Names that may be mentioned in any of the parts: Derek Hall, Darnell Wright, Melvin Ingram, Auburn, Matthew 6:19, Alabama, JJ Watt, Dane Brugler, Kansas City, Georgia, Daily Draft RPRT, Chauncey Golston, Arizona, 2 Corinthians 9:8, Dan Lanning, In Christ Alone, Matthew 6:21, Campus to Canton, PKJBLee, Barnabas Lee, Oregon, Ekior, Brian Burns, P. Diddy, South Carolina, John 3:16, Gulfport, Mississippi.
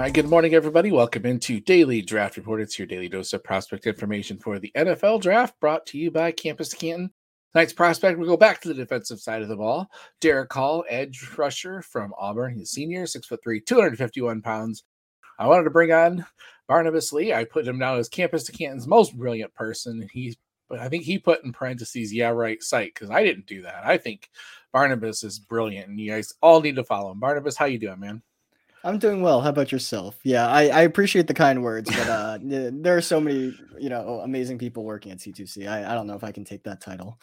All right, good morning, everybody. Welcome into Daily Draft Report. It's your daily dose of prospect information for the NFL Draft, brought to you by Campus to Canton. Tonight's prospect, we'll go back to the defensive side of the ball. Derek Hall, edge rusher from Auburn. He's a senior, 6'3", 251 pounds. I wanted to bring on Barnabas Lee. I put him down as Campus to Canton's most brilliant person. I think he put in parentheses, yeah, right, psych, because I didn't do that. I think Barnabas is brilliant, and you guys all need to follow him. Barnabas, how you doing, man? I'm doing well. How about yourself? Yeah, I appreciate the kind words, but there are so many, amazing people working at C2C. I don't know if I can take that title.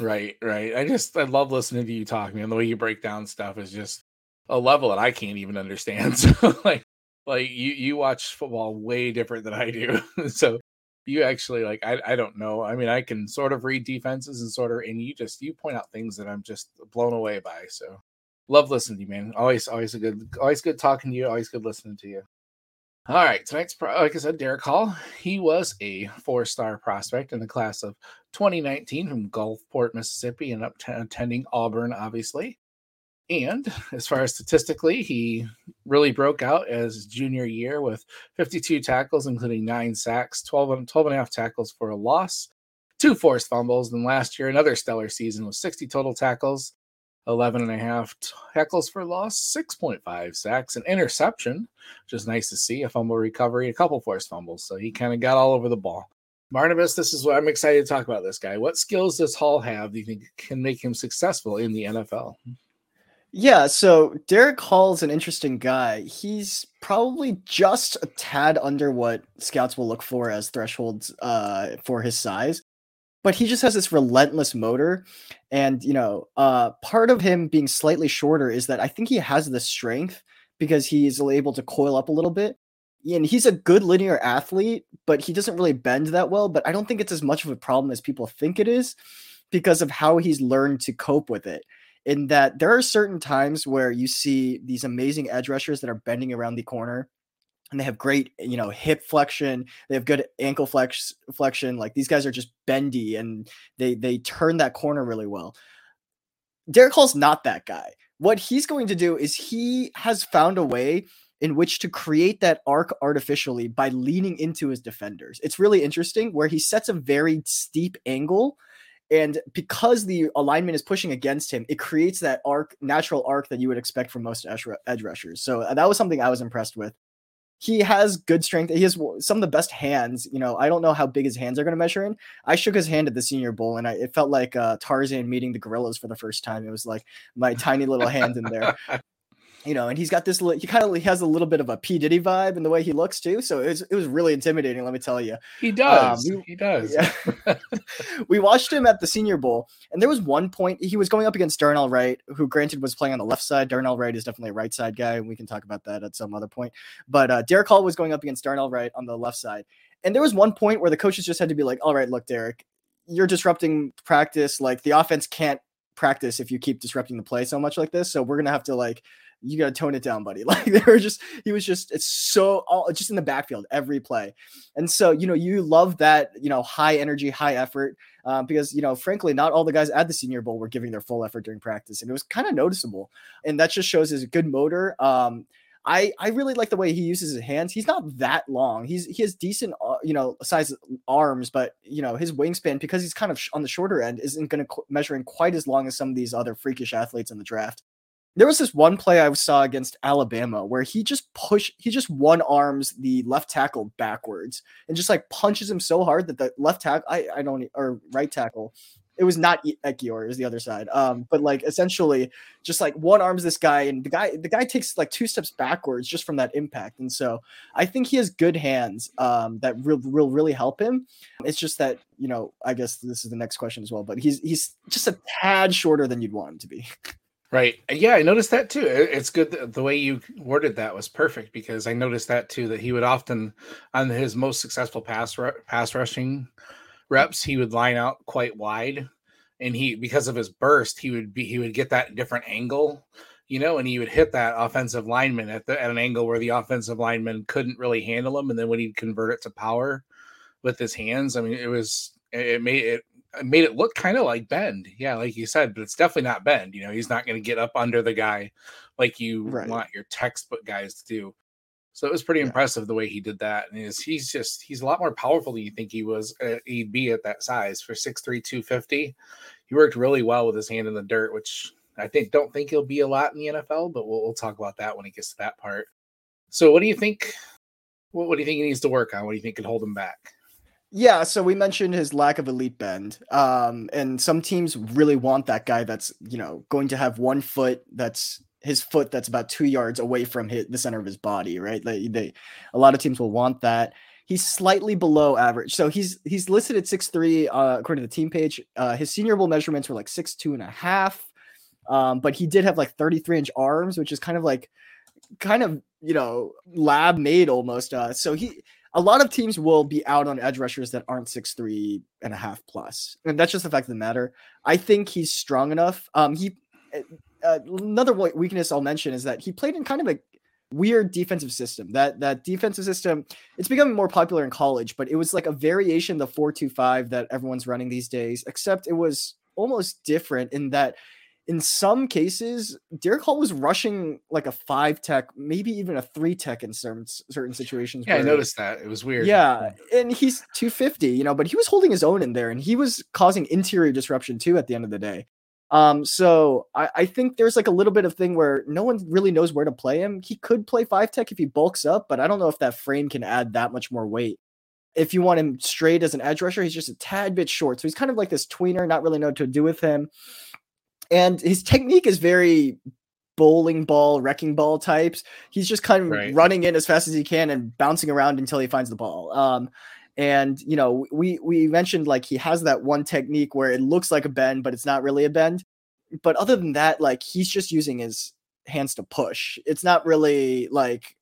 Right. I love listening to you talk, man. The way you break down stuff is just a level that I can't even understand. So you watch football way different than I do. So you actually I don't know. I mean, I can sort of read defenses and you point out things that I'm just blown away by. So. Love listening to you, man. Always good talking to you. Always good listening to you. All right. Tonight's, like I said, Derek Hall. He was a 4-star prospect in the class of 2019 from Gulfport, Mississippi, and attending Auburn, obviously. And as far as statistically, he really broke out as junior year with 52 tackles, including 9 sacks, 12 and a half tackles for a loss, 2 forced fumbles. And last year, another stellar season with 60 total tackles, 11 and a half tackles for loss, 6.5 sacks, an interception, which is nice to see, a fumble recovery, a couple forced fumbles. So he kind of got all over the ball. Barnabas, this is what I'm excited to talk about this guy. What skills does Hall have do you think can make him successful in the NFL? Yeah, so Derek Hall's an interesting guy. He's probably just a tad under what scouts will look for as thresholds for his size. But he just has this relentless motor. And, part of him being slightly shorter is that I think he has the strength because he is able to coil up a little bit. And he's a good linear athlete, but he doesn't really bend that well. But I don't think it's as much of a problem as people think it is because of how he's learned to cope with it. In that there are certain times where you see these amazing edge rushers that are bending around the corner. And they have great, hip flexion. They have good ankle flexion. Like these guys are just bendy and they turn that corner really well. Derek Hall's not that guy. What he's going to do is he has found a way in which to create that arc artificially by leaning into his defenders. It's really interesting where he sets a very steep angle. And because the alignment is pushing against him, it creates that natural arc that you would expect from most edge rushers. So that was something I was impressed with. He has good strength. He has some of the best hands. I don't know how big his hands are going to measure in. I shook his hand at the Senior Bowl, and it felt like Tarzan meeting the gorillas for the first time. It was like my tiny little hand in there, and he's got this, he has a little bit of a P. Diddy vibe in the way he looks too. So it was really intimidating. Let me tell you. He does. He does. Yeah. We watched him at the Senior Bowl, and there was one point he was going up against Darnell Wright, who granted was playing on the left side. Darnell Wright is definitely a right side guy, and we can talk about that at some other point. But Derek Hall was going up against Darnell Wright on the left side. And there was one point where the coaches just had to be like, all right, look, Derek, you're disrupting practice. Like the offense can't practice if you keep disrupting the play so much like this. So we're going to have to you got to tone it down, buddy. It's just in the backfield every play. And so, you love that, high energy, high effort, because, frankly, not all the guys at the Senior Bowl were giving their full effort during practice. And it was kind of noticeable. And that just shows his good motor. I really like the way he uses his hands. He's not that long. He has decent, size arms, but his wingspan, because he's kind of on the shorter end, isn't going to measure in quite as long as some of these other freakish athletes in the draft. There was this one play I saw against Alabama where he just one arms the left tackle backwards and just punches him so hard that the left tackle, right tackle. It was not Ekior, it was the other side. But essentially just one arms this guy, and the guy takes 2 steps backwards just from that impact. And so I think he has good hands that will really help him. It's just that, I guess this is the next question as well, but he's just a tad shorter than you'd want him to be. Right. Yeah, I noticed that too. It's good. The way you worded that was perfect, because I noticed that too, that he would often, on his most successful pass rushing reps, he would line out quite wide, and because of his burst, he would get that different angle, and he would hit that offensive lineman at an angle where the offensive lineman couldn't really handle him. And then when he'd convert it to power with his hands, I mean, it made it look kind of like bend. Yeah. Like you said, but it's definitely not bend. He's not going to get up under the guy like you want your textbook guys to do. So it was pretty impressive the way he did that. And he's a lot more powerful than you think he was. He'd be at that size for 6'3", 250. He worked really well with his hand in the dirt, which I don't think he'll be a lot in the NFL, but we'll talk about that when it gets to that part. So what do you think? What do you think he needs to work on? What do you think could hold him back? Yeah, so we mentioned his lack of elite bend, and some teams really want that guy that's, you know, going to have one foot that's his foot that's about 2 yards away from the center of his body, right? A lot of teams will want that. He's slightly below average, so he's listed at 6'3", according to the team page. His Senior Bowl measurements were like 6'2.5", but he did have like 33-inch arms, which is kind of you know, lab made almost. So he. A lot of teams will be out on edge rushers that aren't 6'3.5" plus. And that's just the fact of the matter. I think he's strong enough. Another weakness I'll mention is that he played in kind of a weird defensive system. That defensive system, it's becoming more popular in college, but it was like a variation of the 4-2-5 that everyone's running these days, except it was almost different in that in some cases, Derek Hall was rushing like a 5-tech, maybe even a 3-tech in certain situations. Yeah, I noticed that. It was weird. Yeah, and he's 250, you know, but he was holding his own in there, and he was causing interior disruption too at the end of the day. So I think there's like a little bit of thing where no one really knows where to play him. He could play 5-tech if he bulks up, but I don't know if that frame can add that much more weight. If you want him straight as an edge rusher, he's just a tad bit short. So he's kind of like this tweener, not really know what to do with him. And his technique is very bowling ball, wrecking ball types. He's just kind of running in as fast as he can and bouncing around until he finds the ball. And, you know, we mentioned like he has that one technique where it looks like a bend, but it's not really a bend. But other than that, like he's just using his hands to push. It's not really like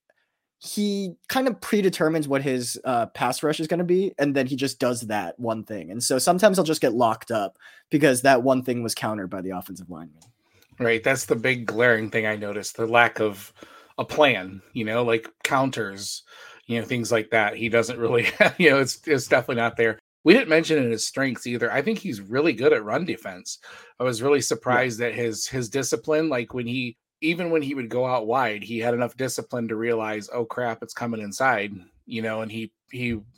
he kind of predetermines what his pass rush is going to be, and then he just does that one thing. And so sometimes he'll just get locked up because that one thing was countered by the offensive lineman. Right. That's the big glaring thing I noticed, the lack of a plan, you know, like counters, you know, things like that. He doesn't really, you know, it's definitely not there. We didn't mention in his strengths either. I think he's really good at run defense. I was really surprised that his discipline, like even when he would go out wide, he had enough discipline to realize, oh crap, it's coming inside, you know, and he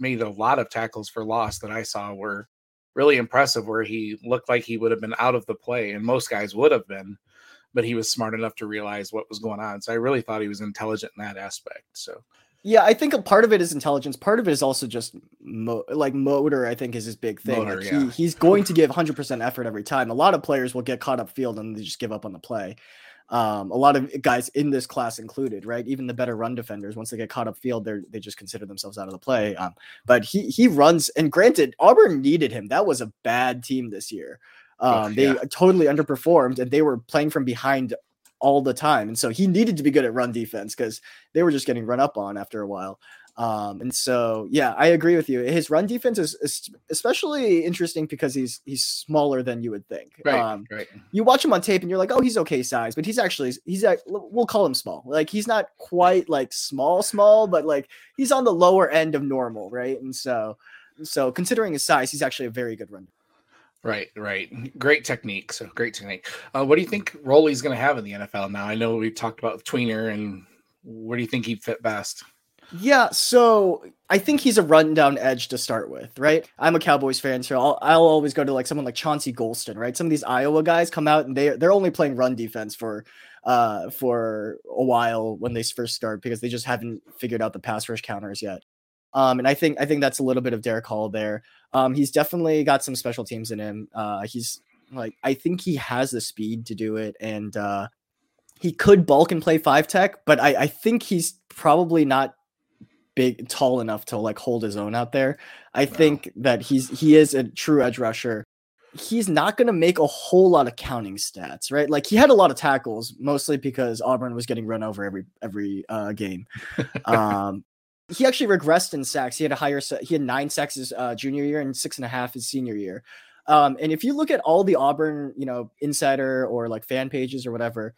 made a lot of tackles for loss that I saw were really impressive, where he looked like he would have been out of the play and most guys would have been, but he was smart enough to realize what was going on. So I really thought he was intelligent in that aspect. So yeah, I think a part of it is intelligence. Part of it is also just motor, I think, is his big thing. Motor, like he's going to give 100% effort every time. A lot of players will get caught up field and they just give up on the play. A lot of guys in this class included, right? Even the better run defenders, once they get caught up field, they just consider themselves out of the play. But he runs, and granted, Auburn needed him. That was a bad team this year. They totally underperformed, and they were playing from behind all the time. And so he needed to be good at run defense because they were just getting run up on after a while. And so, yeah, I agree with you. His run defense is especially interesting because he's smaller than you would think. Right. You watch him on tape and you're like, oh, he's okay size, but he's we'll call him small. Like he's not quite like small, but like he's on the lower end of normal. Right. And so considering his size, he's actually a very good runner. Right. Great technique. What do you think role he's going to have in the NFL now? I know we've talked about tweener, and where do you think he'd fit best? Yeah, so I think he's a rundown edge to start with, right? I'm a Cowboys fan, so I'll always go to like someone like Chauncey Golston, right? Some of these Iowa guys come out and they're only playing run defense for a while when they first start because they just haven't figured out the pass rush counters yet. And I think that's a little bit of Derek Hall there. He's definitely got some special teams in him. He's like, I think he has the speed to do it, and he could bulk and play 5-tech, but I think he's probably not big, tall enough to like hold his own out there. I think that he is a true edge rusher. He's not going to make a whole lot of counting stats, right? Like he had a lot of tackles, mostly because Auburn was getting run over every game. He actually regressed in sacks. He had 9 sacks his junior year and 6.5 his senior year. And if you look at all the Auburn, you know, insider or like fan pages or whatever,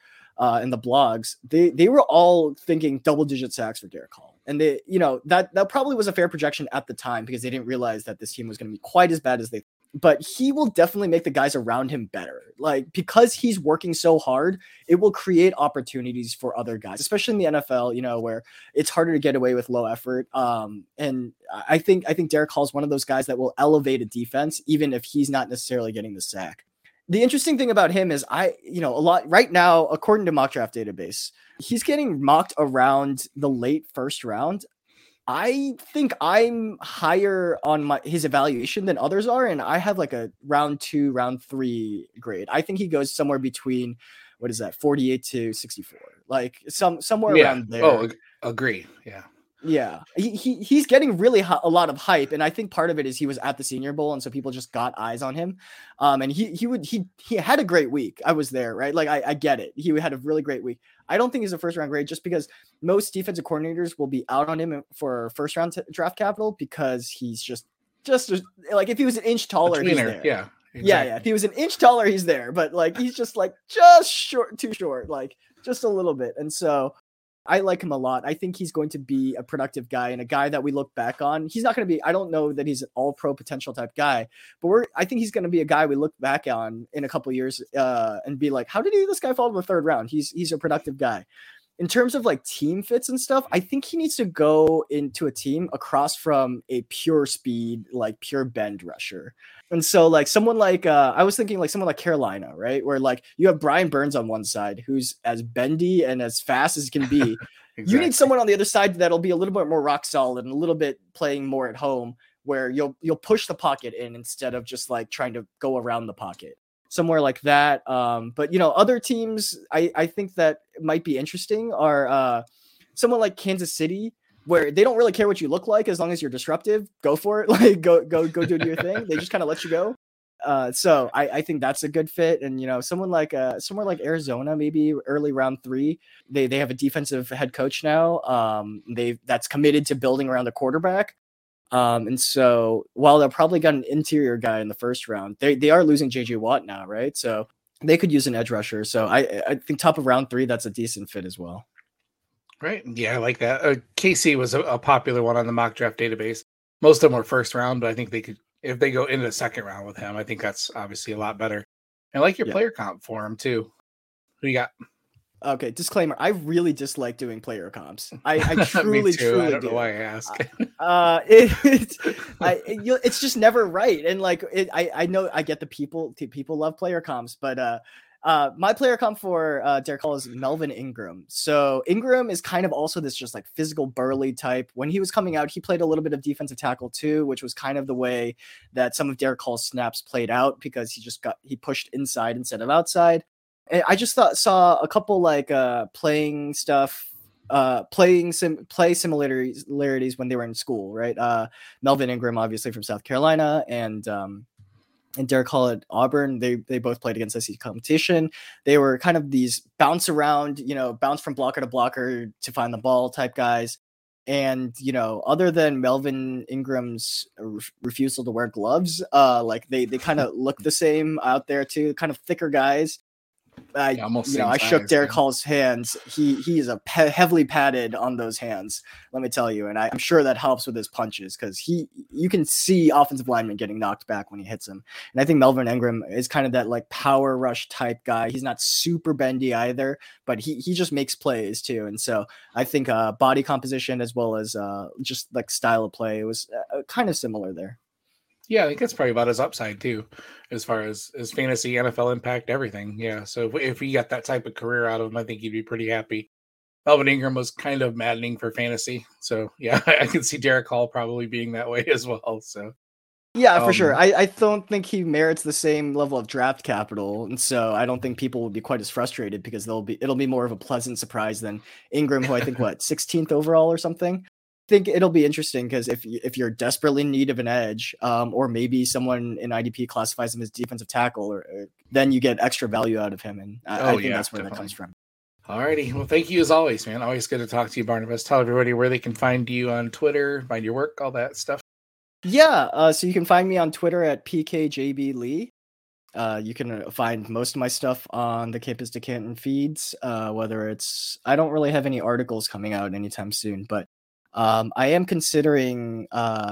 in the blogs, they were all thinking double-digit sacks for Derek Hall. And they, you know, that probably was a fair projection at the time because they didn't realize that this team was going to be quite as bad as they but he will definitely make the guys around him better. Like, because he's working so hard, it will create opportunities for other guys, especially in the NFL, you know, where it's harder to get away with low effort. And I think Derek Hall is one of those guys that will elevate a defense, even if he's not necessarily getting the sack. The interesting thing about him is a lot right now, according to Mock Draft Database, he's getting mocked around the late first round. I think I'm higher on his evaluation than others are, and I have like a round 2, round 3 grade. I think he goes somewhere between, 48 to 64, like somewhere around there. Oh, agree. Yeah. Yeah. He's getting really a lot of hype, and I think part of it is he was at the Senior Bowl, and so people just got eyes on him. And he had a great week. I was there, right? Like I get it. He had a really great week. I don't think he's a first round grade just because most defensive coordinators will be out on him for first round draft capital because he's just like, if he was an inch taller, he's there. Yeah. Exactly. Yeah. If he was an inch taller, he's there, but like, he's just like, too short, like just a little bit. And so I like him a lot. I think he's going to be a productive guy and a guy that we look back on. He's not going to be, I don't know that he's an all pro potential type guy, but I think he's going to be a guy we look back on in a couple of years and be like, how did this guy fall in the third round? He's a productive guy. In terms of like team fits and stuff, I think he needs to go into a team across from a pure speed, like pure bend rusher. And so like someone like, I was thinking like someone like Carolina, right? Where like you have Brian Burns on one side, who's as bendy and as fast as can be. Exactly. You need someone on the other side that'll be a little bit more rock solid and a little bit playing more at home, where you'll push the pocket in instead of just like trying to go around the pocket. Somewhere like that. But, other teams I think that might be interesting are someone like Kansas City, where they don't really care what you look like. As long as you're disruptive, go for it. Like, go do your thing. They just kind of let you go. So I think that's a good fit. And, someone like somewhere like Arizona, maybe early round 3, they have a defensive head coach now. That's committed to building around a quarterback. And so while they'll probably got an interior guy in the first round, they are losing JJ Watt now, right? So they could use an edge rusher. So I think top of round 3, that's a decent fit as well. Right. Yeah, I like that. KC was a popular one on the Mock Draft Database. Most of them were first round, but I think they could, if they go into the second round with him, I think that's obviously a lot better. I like your player comp for him too. Who you got? Okay, disclaimer. I really dislike doing player comps. I truly, me too. Truly I don't know why I ask. It's just never right. And like, I know I get the people love player comps, but my player comp for Derek Hall is Melvin Ingram. So Ingram is kind of also this just like physical burly type. When he was coming out, he played a little bit of defensive tackle too, which was kind of the way that some of Derek Hall's snaps played out because he pushed inside instead of outside. I just saw a couple like play similarities when they were in school, right? Melvin Ingram, obviously from South Carolina, and Derek Hall at Auburn. They both played against SEC competition. They were kind of these bounce around, bounce from blocker to blocker to find the ball type guys. And, other than Melvin Ingram's refusal to wear gloves, like they kind of look the same out there too, kind of thicker guys. I shook Derek Hall's hands. He is a heavily padded on those hands, let me tell you. And I'm sure that helps with his punches because you can see offensive linemen getting knocked back when he hits him. And I think Melvin Ingram is kind of that like power rush type guy. He's not super bendy either, but he just makes plays too. And so I think body composition as well as just like style of play was kind of similar there. Yeah, I think that's probably about his upside too, as far as fantasy, NFL impact, everything. Yeah, so if he got that type of career out of him, I think he'd be pretty happy. Melvin Ingram was kind of maddening for fantasy. So, yeah, I can see Derek Hall probably being that way as well. So, yeah, for sure. I don't think he merits the same level of draft capital. And so I don't think people will be quite as frustrated because it'll be more of a pleasant surprise than Ingram, who I think, 16th overall or something? Think it'll be interesting because if you're desperately in need of an edge or maybe someone in IDP classifies him as defensive tackle, or then you get extra value out of him, and I think that's where definitely. That comes from. Alrighty, well, thank you as always, man. Always good to talk to you, Barnabas. Tell everybody where they can find you on Twitter, find your work, all that stuff. So you can find me on Twitter at PKJBLee. You can find most of my stuff on the Campus to Canton feeds, whether it's I don't really have any articles coming out anytime soon, but I am considering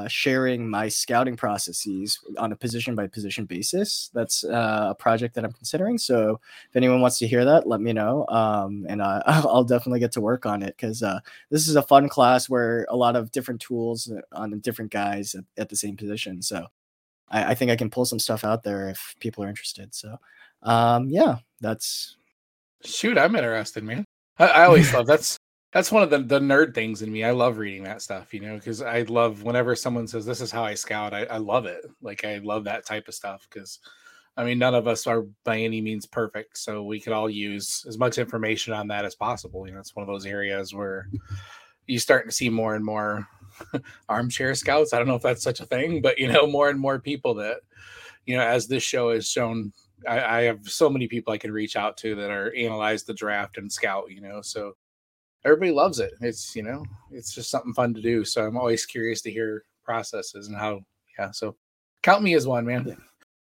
sharing my scouting processes on a position-by-position basis. That's a project that I'm considering. So if anyone wants to hear that, let me know. And I'll definitely get to work on it because this is a fun class where a lot of different tools on different guys at the same position. So I think I can pull some stuff out there if people are interested. So that's... Shoot, I'm interested, man. I always love that's one of the nerd things in me. I love reading that stuff, you know, because I love whenever someone says this is how I scout. I love it. Like I love that type of stuff because, I mean, none of us are by any means perfect, so we could all use as much information on that as possible. You know, it's one of those areas where you're starting to see more and more armchair scouts. I don't know if that's such a thing, but you know, more and more people that, you know, as this show has shown. I have so many people I can reach out to that are analyze the draft and scout, you know, so everybody loves it. It's, you know, it's just something fun to do. So I'm always curious to hear processes and how, yeah. So count me as one, man. Yeah.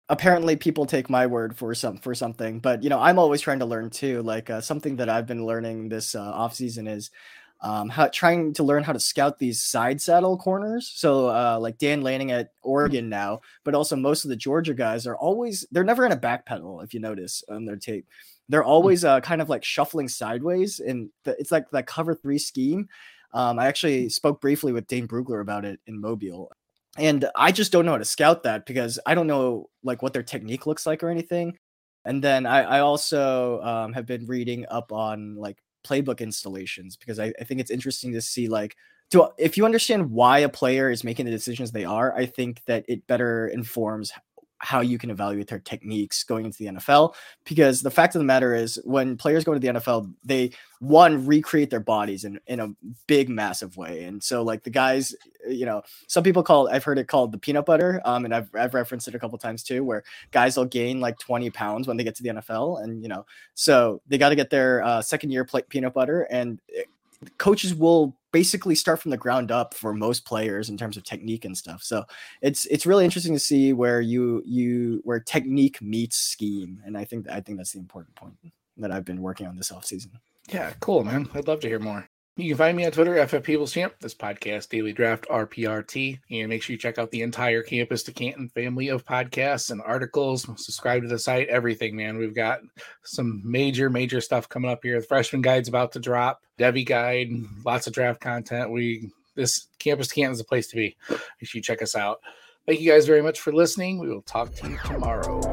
Apparently people take my word for something, but you know, I'm always trying to learn too. Like something that I've been learning this off season is trying to learn how to scout these side saddle corners. So like Dan Lanning at Oregon now, but also most of the Georgia guys are always, they're never in a back pedal. If you notice on their tape, they're always kind of like shuffling sideways. And it's like that cover 3 scheme. I actually spoke briefly with Dane Brugler about it in Mobile. And I just don't know how to scout that because I don't know like what their technique looks like or anything. And then I also have been reading up on like playbook installations because I think it's interesting to see like if you understand why a player is making the decisions they are, I think that it better informs how you can evaluate their techniques going into the NFL, because the fact of the matter is when players go to the NFL, they recreate their bodies in a big, massive way. And so like the guys, you know, some people I've heard it called the peanut butter. And I've referenced it a couple of times too, where guys will gain like 20 pounds when they get to the NFL. And, you know, so they got to get their second year peanut butter, and coaches will basically start from the ground up for most players in terms of technique and stuff. So it's really interesting to see where where technique meets scheme. And I think that's the important point that I've been working on this offseason. Yeah, cool, man. I'd love to hear more. You can find me on Twitter, FFPeoplesChamp, this podcast, Daily Draft RPRT. And make sure you check out the entire Campus to Canton family of podcasts and articles. Subscribe to the site, everything, man. We've got some major, major stuff coming up here. The freshman guide's about to drop, Debbie guide, lots of draft content. This Campus to Canton is a place to be. Make sure you check us out. Thank you guys very much for listening. We will talk to you tomorrow.